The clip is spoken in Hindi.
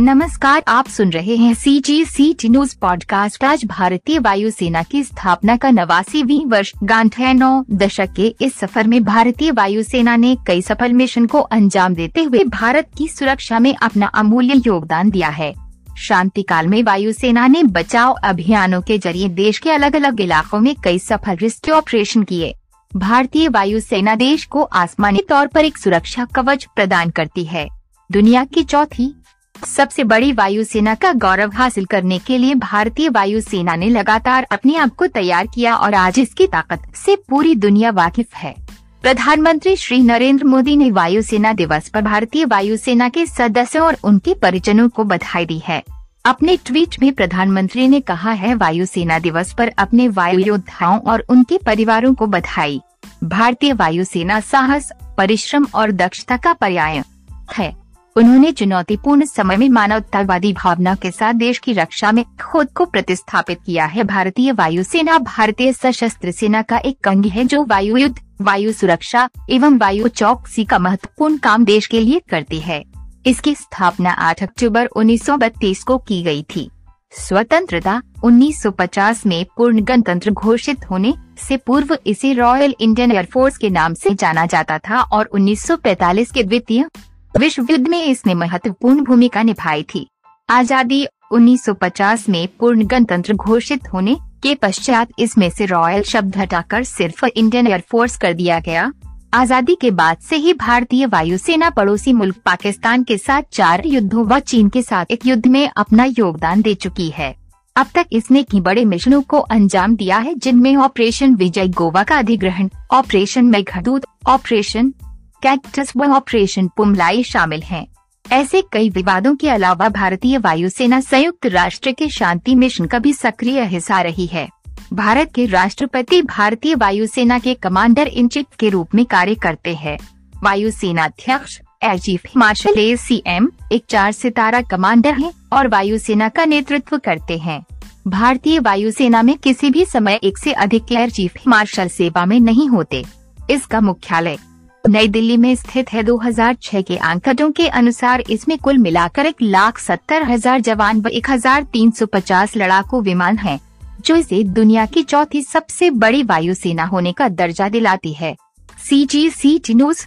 नमस्कार, आप सुन रहे हैं CGCT न्यूज पॉडकास्ट। आज भारतीय वायु सेना की स्थापना का 89वां वर्ष गांठ है। 9 दशक के इस सफर में भारतीय वायु सेना ने कई सफल मिशन को अंजाम देते हुए भारत की सुरक्षा में अपना अमूल्य योगदान दिया है। शांति काल में वायु सेना ने बचाव अभियानों के जरिए देश के अलग अलग इलाकों में कई सफल रेस्क्यू ऑपरेशन किए। भारतीय वायु सेना देश को आसमानी तौर पर एक सुरक्षा कवच प्रदान करती है। दुनिया की 4थी सबसे बड़ी वायु सेना का गौरव हासिल करने के लिए भारतीय वायु सेना ने लगातार अपने आप को तैयार किया और आज इसकी ताकत से पूरी दुनिया वाकिफ है। प्रधानमंत्री श्री नरेंद्र मोदी ने वायु सेना दिवस पर भारतीय वायु सेना के सदस्यों और उनके परिजनों को बधाई दी है। अपने ट्वीट में प्रधानमंत्री ने कहा है, वायु सेना दिवस पर अपने वायु योद्धाओं और उनके परिवारों को बधाई। भारतीय वायु सेना साहस, परिश्रम और दक्षता का पर्याय है। उन्होंने चुनौतीपूर्ण समय में मानवतावादी भावना के साथ देश की रक्षा में खुद को प्रतिस्थापित किया है। भारतीय वायु सेना भारतीय सशस्त्र सेना का एक अंग है जो वायु युद्ध, वायु सुरक्षा एवं वायु चौकसी का महत्वपूर्ण काम देश के लिए करती है। इसकी स्थापना 8 अक्टूबर 1932 को की गई थी। स्वतंत्रता 1950 में पूर्ण गणतंत्र घोषित होने से पूर्व इसे रॉयल इंडियन एयर फोर्स के नाम से जाना जाता था और 1945 के द्वितीय विश्व युद्ध में इसने महत्वपूर्ण भूमिका निभाई थी। आजादी 1950 में पूर्ण गणतंत्र घोषित होने के पश्चात इसमें से रॉयल शब्द हटाकर सिर्फ इंडियन एयर फोर्स कर दिया गया। आजादी के बाद से ही भारतीय वायुसेना पड़ोसी मुल्क पाकिस्तान के साथ 4 युद्धों व चीन के साथ एक युद्ध में अपना योगदान दे चुकी है। अब तक इसने की बड़े मिशनों को अंजाम दिया है, जिनमें ऑपरेशन विजय गोवा का अधिग्रहण, ऑपरेशन मेघदूत, ऑपरेशन कैक्टस व ऑपरेशन पुमलाई शामिल हैं। ऐसे कई विवादों के अलावा भारतीय वायुसेना संयुक्त राष्ट्र के शांति मिशन का भी सक्रिय हिस्सा रही है। भारत के राष्ट्रपति भारतीय वायुसेना के कमांडर इन चीफ के रूप में कार्य करते हैं। वायुसेना अध्यक्ष एयर चीफ मार्शल ACM एक 4 सितारा कमांडर हैं और वायुसेना का नेतृत्व करते हैं। भारतीय वायुसेना में किसी भी समय 1 से अधिक एयर चीफ मार्शल सेवा में नहीं होते। इसका मुख्यालय नई दिल्ली में स्थित है। 2006 के आंकड़ों के अनुसार इसमें कुल मिलाकर 1,70,000 जवान व 1,350 लड़ाकू विमान हैं, जो इसे दुनिया की 4थी सबसे बड़ी वायुसेना होने का दर्जा दिलाती है। CGCT news.